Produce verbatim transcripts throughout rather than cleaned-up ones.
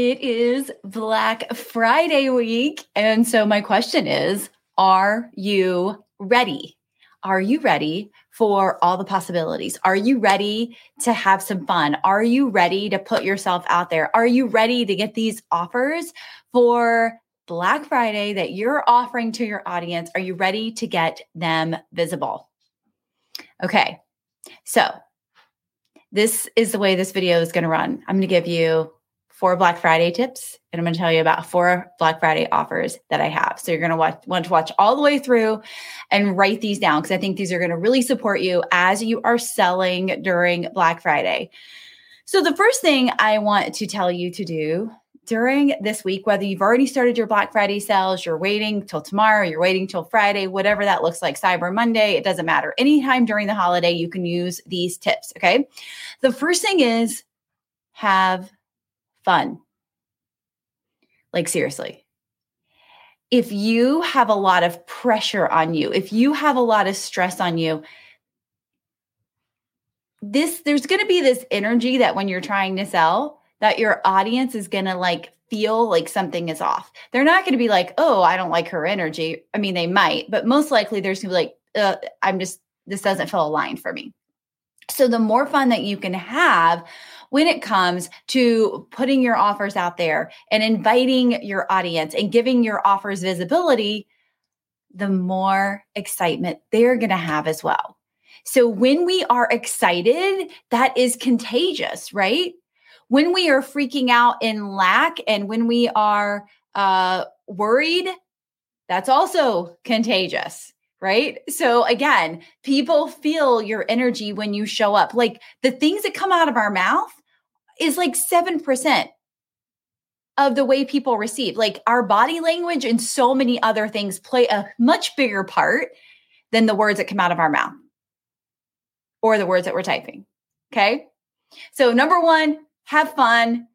It is Black Friday week. And so my question is, are you ready? Are you ready for all the possibilities? Are you ready to have some fun? Are you ready to put yourself out there? Are you ready to get these offers for Black Friday that you're offering to your audience? Are you ready to get them visible? Okay, so this is the way this video is going to run. I'm going to give you four Black Friday tips, and I'm going to tell you about four Black Friday offers that I have. So you're going to watch, want to watch all the way through and write these down, because I think these are going to really support you as you are selling during Black Friday. So the first thing I want to tell you to do during this week, whether you've already started your Black Friday sales, you're waiting till tomorrow, you're waiting till Friday, whatever that looks like, Cyber Monday, it doesn't matter. Anytime during the holiday, you can use these tips, okay? The first thing is have fun. Like seriously. If you have a lot of pressure on you, if you have a lot of stress on you, this there's going to be this energy that when you're trying to sell, that your audience is going to like feel like something is off. They're not going to be like, oh, I don't like her energy. I mean, they might, but most likely there's going to be like, uh, I'm just, this doesn't feel aligned for me. So the more fun that you can have when it comes to putting your offers out there and inviting your audience and giving your offers visibility, the more excitement they're going to have as well. So when we are excited, that is contagious, right? When we are freaking out in lack and when we are uh, worried, that's also contagious, right? So again, people feel your energy when you show up. Like the things that come out of our mouth is like seven percent of the way people receive. Like our body language and so many other things play a much bigger part than the words that come out of our mouth or the words that we're typing, okay? So number one, have fun.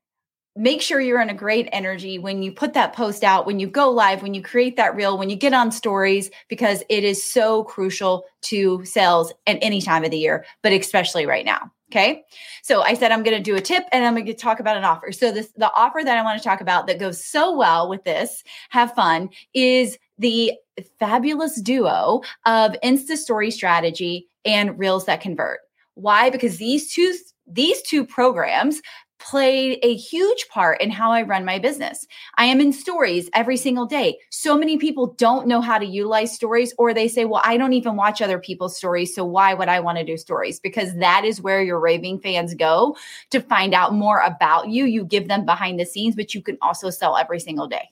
Make sure you're in a great energy when you put that post out, when you go live, when you create that reel, when you get on stories, because it is so crucial to sales at any time of the year, but especially right now. Okay. So I said, I'm going to do a tip and I'm going to talk about an offer. So this, the offer that I want to talk about that goes so well with this, have fun, is the fabulous duo of Insta story strategy and reels that convert. Why? Because these two th- These two programs played a huge part in how I run my business. I am in stories every single day. So many people don't know how to utilize stories, or they say, well, I don't even watch other people's stories. So why would I want to do stories? Because that is where your raving fans go to find out more about you. You give them behind the scenes, but you can also sell every single day.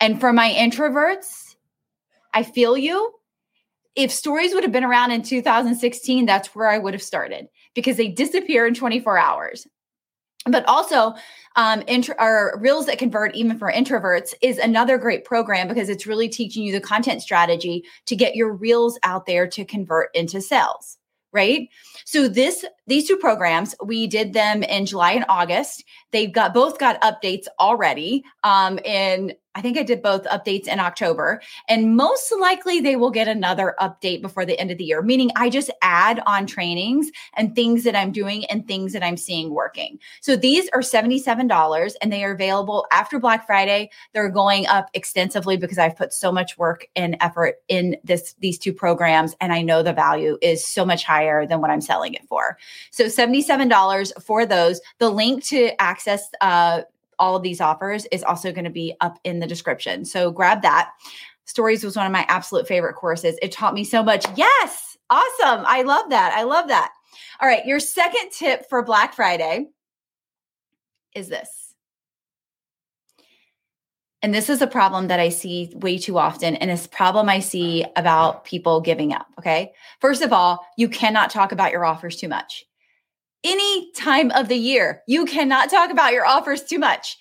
And for my introverts, I feel you. If stories would have been around in two thousand sixteen, that's where I would have started, because they disappear in twenty-four hours. But also, um, intro, or Reels that Convert, even for introverts, is another great program, because it's really teaching you the content strategy to get your Reels out there to convert into sales, right? So this, these two programs, we did them in July and August. They've got both got updates already um, in I think I did both updates in October, and most likely they will get another update before the end of the year, meaning I just add on trainings and things that I'm doing and things that I'm seeing working. So these are seventy-seven dollars and they are available after Black Friday. They're going up extensively because I've put so much work and effort in this these two programs, and I know the value is so much higher than what I'm selling it for. So seventy-seven dollars for those. The link to access uh all of these offers is also going to be up in the description. So grab that. Stories was one of my absolute favorite courses. It taught me so much. Yes. Awesome. I love that. I love that. All right. Your second tip for Black Friday is this. And this is a problem that I see way too often. And it's a problem I see about people giving up. Okay. First of all, you cannot talk about your offers too much. Any time of the year, you cannot talk about your offers too much,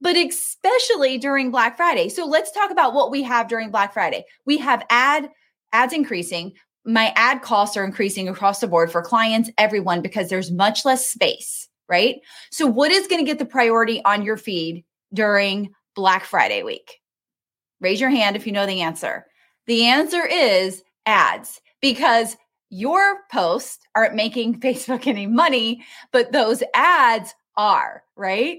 but especially during Black Friday. So let's talk about what we have during Black Friday. We have ad ads increasing. My ad costs are increasing across the board for clients, everyone, because there's much less space, right? So what is going to get the priority on your feed during Black Friday week? Raise your hand if you know the answer. The answer is ads, because your posts aren't making Facebook any money, but those ads are, right?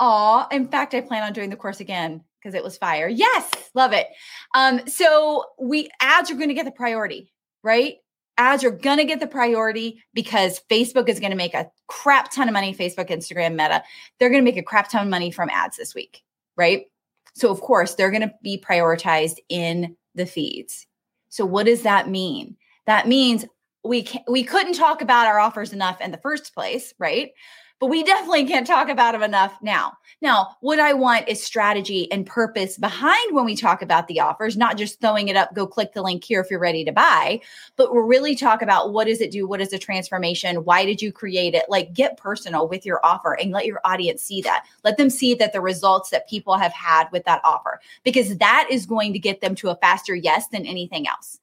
Aw, in fact, I plan on doing the course again because it was fire. Yes, love it. Um, so we ads are going to get the priority, right? Ads are going to get the priority because Facebook is going to make a crap ton of money. Facebook, Instagram, Meta, they're going to make a crap ton of money from ads this week, right? So of course, they're going to be prioritized in the feeds. So what does that mean? That means we can, we couldn't talk about our offers enough in the first place, right? But we definitely can't talk about them enough now. Now, what I want is strategy and purpose behind when we talk about the offers, not just throwing it up, go click the link here if you're ready to buy, but we'll really talk about what does it do? What is the transformation? Why did you create it? Like, get personal with your offer and let your audience see that. Let them see that the results that people have had with that offer, because that is going to get them to a faster yes than anything else.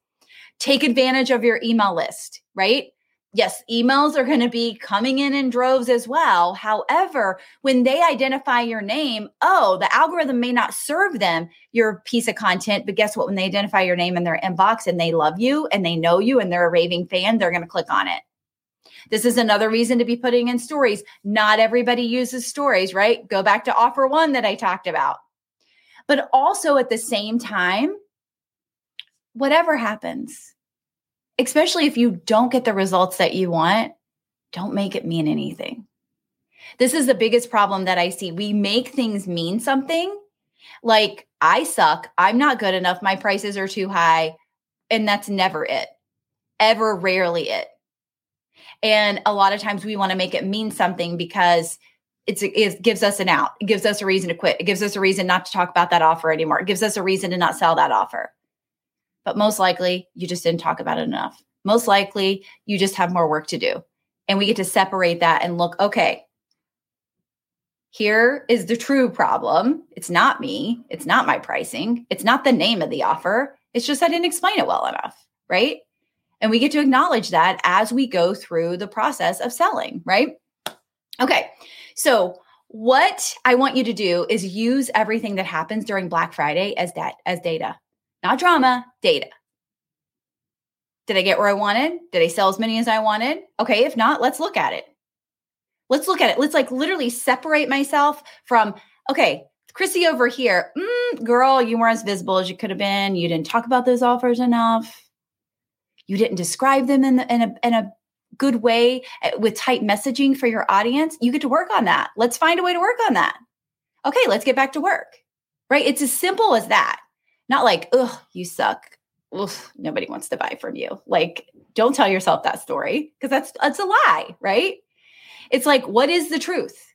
Take advantage of your email list, right? Yes, emails are going to be coming in in droves as well. However, when they identify your name, oh, the algorithm may not serve them your piece of content, but guess what? When they identify your name in their inbox and they love you and they know you and they're a raving fan, they're going to click on it. This is another reason to be putting in stories. Not everybody uses stories, right? Go back to offer one that I talked about. But also at the same time, whatever happens, especially if you don't get the results that you want, don't make it mean anything. This is the biggest problem that I see. We make things mean something, like I suck, I'm not good enough, my prices are too high, and that's never it, ever rarely it. And a lot of times we want to make it mean something because it's, it gives us an out. It gives us a reason to quit. It gives us a reason not to talk about that offer anymore. It gives us a reason to not sell that offer. But most likely you just didn't talk about it enough. Most likely you just have more work to do. And we get to separate that and look, okay, here is the true problem. It's not me. It's not my pricing. It's not the name of the offer. It's just I didn't explain it well enough, right? And we get to acknowledge that as we go through the process of selling, right? Okay, so what I want you to do is use everything that happens during Black Friday as that as data. Not drama, data. Did I get where I wanted? Did I sell as many as I wanted? Okay, if not, let's look at it. Let's look at it. Let's like literally separate myself from, okay, Chrissy over here, mm, girl, you weren't as visible as you could have been. You didn't talk about those offers enough. You didn't describe them in, the, in, a, in a good way with tight messaging for your audience. You get to work on that. Let's find a way to work on that. Okay, let's get back to work, right? It's as simple as that. Not like, ugh, you suck. Ugh, nobody wants to buy from you. Like, don't tell yourself that story because that's that's a lie, right? It's like, what is the truth?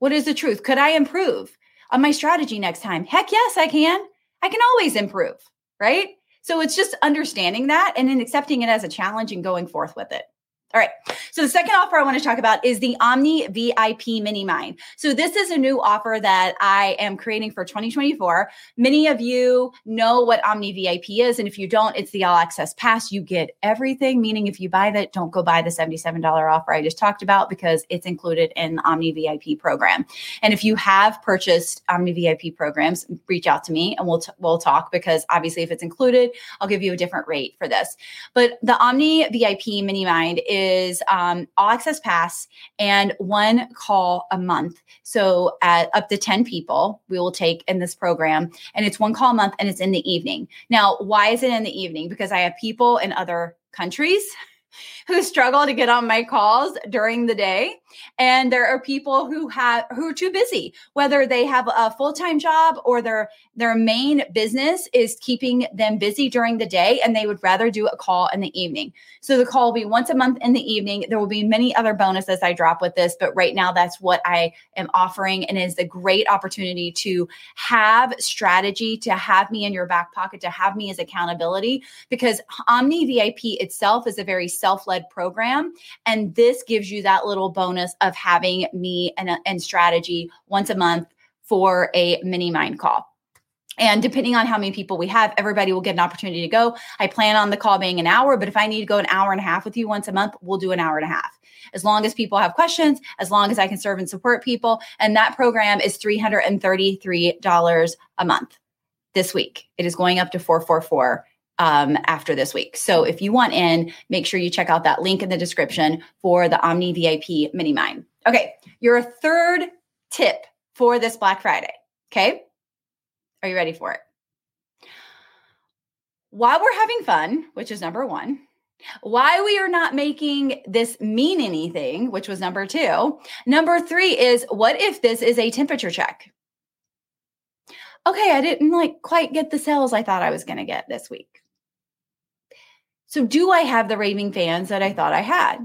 What is the truth? Could I improve on my strategy next time? Heck yes, I can. I can always improve, right? So it's just understanding that and then accepting it as a challenge and going forth with it. All right. So the second offer I want to talk about is the Omni V I P Mini Mine. So this is a new offer that I am creating for twenty twenty-four. Many of you know what Omni V I P is. And if you don't, it's the all access pass. You get everything, meaning if you buy that, don't go buy the seventy-seven dollars offer I just talked about because it's included in the Omni V I P program. And if you have purchased Omni V I P programs, reach out to me and we'll, t- we'll talk because obviously if it's included, I'll give you a different rate for this. But the Omni V I P Mini Mine is is um, all access pass and one call a month. So at up to ten people we will take in this program, and it's one call a month and it's in the evening. Now, why is it in the evening? Because I have people in other countries who struggle to get on my calls during the day. And there are people who have, who are too busy, whether they have a full-time job or their, their main business is keeping them busy during the day. And they would rather do a call in the evening. So the call will be once a month in the evening. There will be many other bonuses I drop with this, but right now that's what I am offering. And it is a great opportunity to have strategy, to have me in your back pocket, to have me as accountability, because Omni V I P itself is a very self-led program. And this gives you that little bonus of having me and, and strategy once a month for a mini mind call. And depending on how many people we have, everybody will get an opportunity to go. I plan on the call being an hour, but if I need to go an hour and a half with you once a month, we'll do an hour and a half. As long as people have questions, as long as I can serve and support people. And that program is three hundred thirty-three dollars a month this week. It is going up to four hundred forty-four dollars. Um, after this week. So if you want in, make sure you check out that link in the description for the Omni V I P Mini Mine. Okay. Your third tip for this Black Friday. Okay. Are you ready for it? While we're having fun, which is number one, why we are not making this mean anything, which was number two. Number three is, what if this is a temperature check? Okay, I didn't like quite get the sales I thought I was going to get this week. So do I have the raving fans that I thought I had?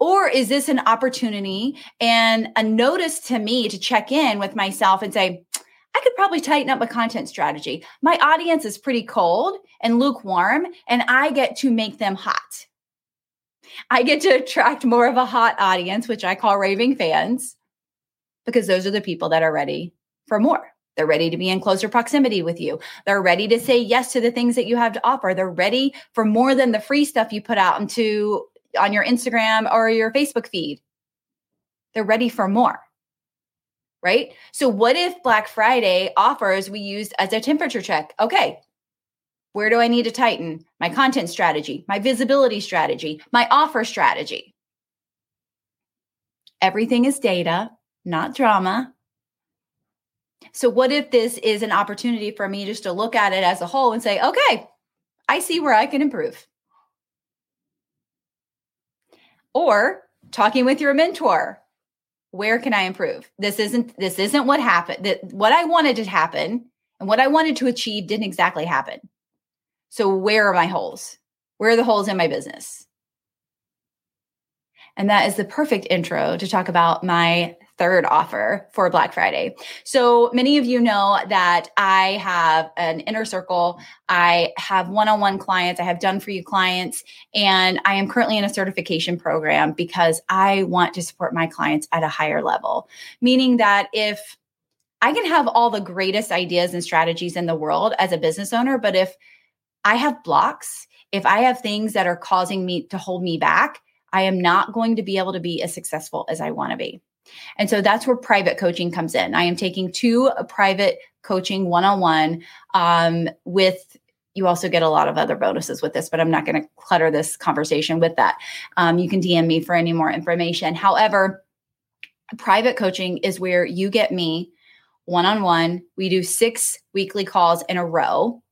Or is this an opportunity and a notice to me to check in with myself and say, I could probably tighten up my content strategy. My audience is pretty cold and lukewarm, and I get to make them hot. I get to attract more of a hot audience, which I call raving fans, because those are the people that are ready for more. They're ready to be in closer proximity with you. They're ready to say yes to the things that you have to offer. They're ready for more than the free stuff you put out into on your Instagram or your Facebook feed. They're ready for more. Right? So what if Black Friday offers we used as a temperature check? Okay, where do I need to tighten? My content strategy, my visibility strategy, my offer strategy. Everything is data, not drama. So what if this is an opportunity for me just to look at it as a whole and say, okay, I see where I can improve. Or talking with your mentor. Where can I improve? This isn't, this isn't what happened. That what I wanted to happen and what I wanted to achieve didn't exactly happen. So where are my holes? Where are the holes in my business? And that is the perfect intro to talk about my third offer for Black Friday. So many of you know that I have an inner circle. I have one-on-one clients. I have done for you clients. And I am currently in a certification program because I want to support my clients at a higher level. Meaning that if I can have all the greatest ideas and strategies in the world as a business owner, but if I have blocks, if I have things that are causing me to hold me back, I am not going to be able to be as successful as I want to be. And so that's where private coaching comes in. I am taking two private coaching one-on-one um, with, you also get a lot of other bonuses with this, but I'm not going to clutter this conversation with that. Um, you can D M me for any more information. However, private coaching is where you get me one-on-one. We do six weekly calls in a row.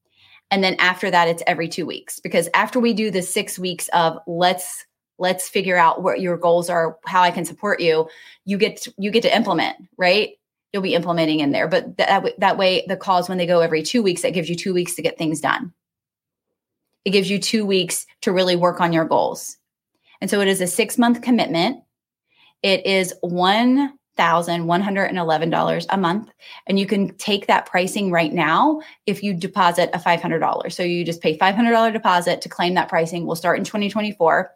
And then after that, it's every two weeks. Because after we do the six weeks of let's Let's figure out what your goals are, how I can support you. You get to, you get to implement, right? You'll be implementing in there. But that, that way, the calls, when they go every two weeks, that gives you two weeks to get things done. It gives you two weeks to really work on your goals. And so it is a six-month commitment. It is one thousand one hundred eleven dollars a month. And you can take that pricing right now if you deposit a five hundred dollars. So you just pay five hundred dollars deposit to claim that pricing. We'll start in twenty twenty-four.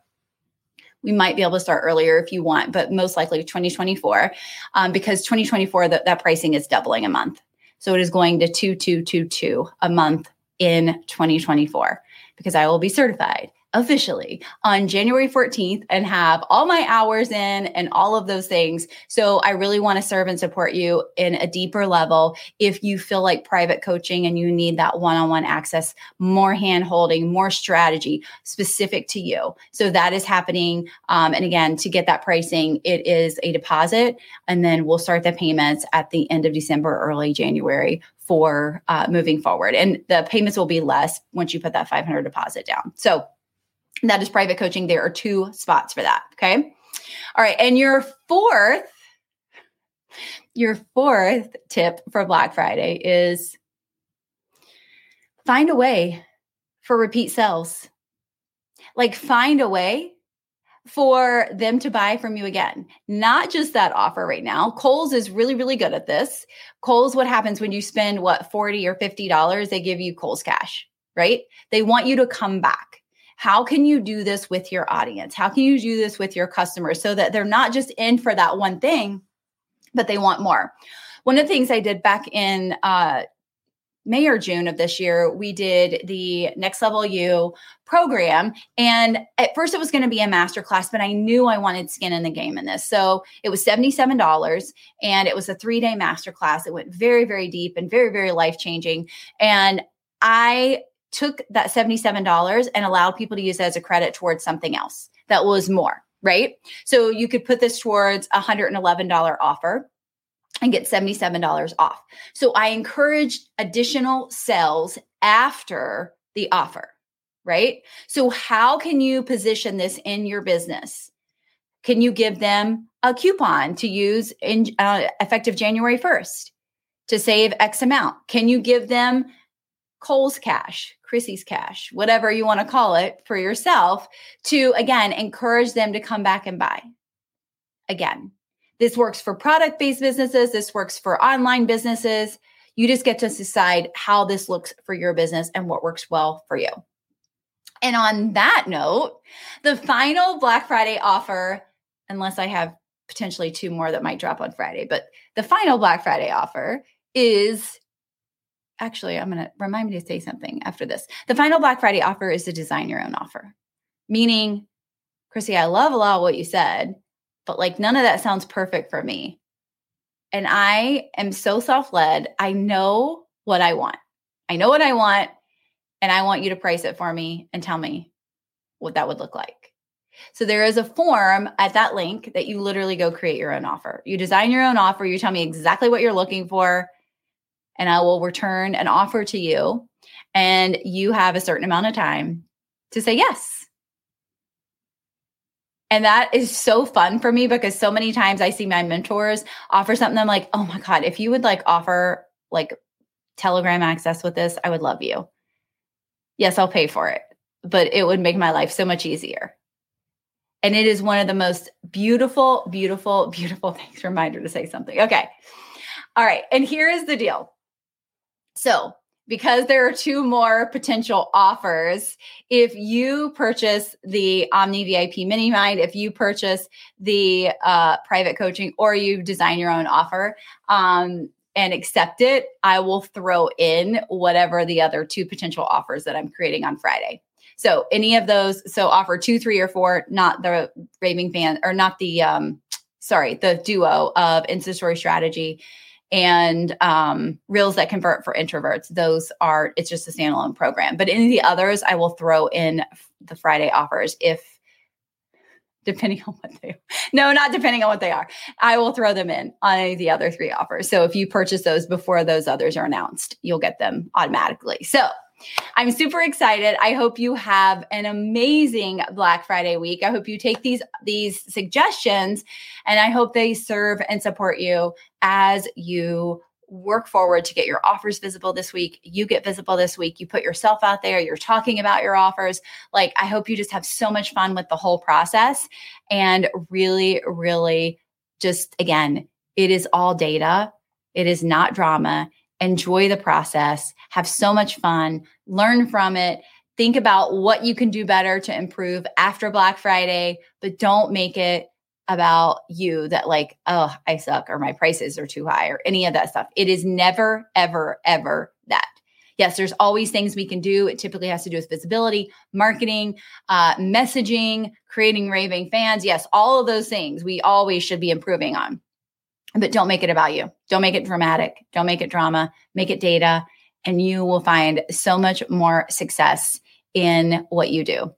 We might be able to start earlier if you want, but most likely twenty twenty-four, um, because twenty twenty-four, th- that pricing is doubling a month. So it is going to two thousand two hundred twenty-two dollars a month in twenty twenty-four, because I will be certified officially on January fourteenth and have all my hours in and all of those things. So I really want to serve and support you in a deeper level. If you feel like private coaching and you need that one-on-one access, more hand-holding, more strategy specific to you. So that is happening. Um, and again, to get that pricing, it is a deposit, and then we'll start the payments at the end of December, early January for uh, moving forward. And the payments will be less once you put that five hundred dollars deposit down. So that is private coaching. There are two spots for that. Okay. All right. And your fourth, your fourth tip for Black Friday is find a way for repeat sales. Like find a way for them to buy from you again. Not just that offer right now. Kohl's is really, really good at this. Kohl's, what happens when you spend what, forty or fifty dollars, they give you Kohl's cash, right? They want you to come back. How can you do this with your audience? How can you do this with your customers so that they're not just in for that one thing, but they want more? One of the things I did back in uh, May or June of this year, we did the Next Level You program. And at first it was going to be a masterclass, but I knew I wanted skin in the game in this. So it was seventy-seven dollars and it was a three-day masterclass. It went very, very deep and very, very life-changing. And I took that seventy-seven dollars and allowed people to use it as a credit towards something else that was more, right? So you could put this towards a one hundred eleven dollars offer. and get seventy-seven dollars off. So I encourage additional sales after the offer, right? So how can you position this in your business? Can you give them a coupon to use in uh, effective January first to save X amount? Can you give them Cole's cash, Chrissy's cash, whatever you want to call it for yourself to, again, encourage them to come back and buy again? This works for product-based businesses. This works for online businesses. You just get to decide how this looks for your business and what works well for you. And on that note, the final Black Friday offer, unless I have potentially two more that might drop on Friday, but the final Black Friday offer is, actually, I'm going to remind me to say something after this. The final Black Friday offer is to design your own offer, meaning, Chrissy, I love a lot of what you said, but like none of that sounds perfect for me. And I am so self-led. I know what I want. I know what I want. And I want you to price it for me and tell me what that would look like. So there is a form at that link that you literally go create your own offer. You design your own offer. You tell me exactly what you're looking for. And I will return an offer to you. And you have a certain amount of time to say yes. And that is so fun for me because so many times I see my mentors offer something. I'm like, oh my God, if you would like offer like Telegram access with this, I would love you. Yes, I'll pay for it, but it would make my life so much easier. And it is one of the most beautiful, beautiful, beautiful things. Reminder to say something. Okay. All right. And here is the deal. So because there are two more potential offers, if you purchase the Omni V I P Mini Mind, if you purchase the uh, private coaching, or you design your own offer um, and accept it, I will throw in whatever the other two potential offers that I'm creating on Friday. So any of those, so offer two, three, or four, not the raving fan, or not the, um, sorry, the duo of Insta Story Strategy and um, Reels That Convert for Introverts. Those are, it's just a standalone program. But any of the others, I will throw in the Friday offers if, depending on what they are. No, not depending on what they are. I will throw them in on any of the other three offers. So if you purchase those before those others are announced, you'll get them automatically. So I'm super excited. I hope you have an amazing Black Friday week. I hope you take these, these suggestions, and I hope they serve and support you as you work forward to get your offers visible this week. You get visible this week. You put yourself out there. You're talking about your offers. Like, I hope you just have so much fun with the whole process and really, really just, again, it is all data. It is not drama. Enjoy the process, have so much fun, learn from it, think about what you can do better to improve after Black Friday, but don't make it about you that like, oh, I suck or my prices are too high or any of that stuff. It is never, ever, ever that. Yes, there's always things we can do. It typically has to do with visibility, marketing, uh, messaging, creating raving fans. Yes, all of those things we always should be improving on. But don't make it about you. Don't make it dramatic. Don't make it drama. Make it data, and you will find so much more success in what you do.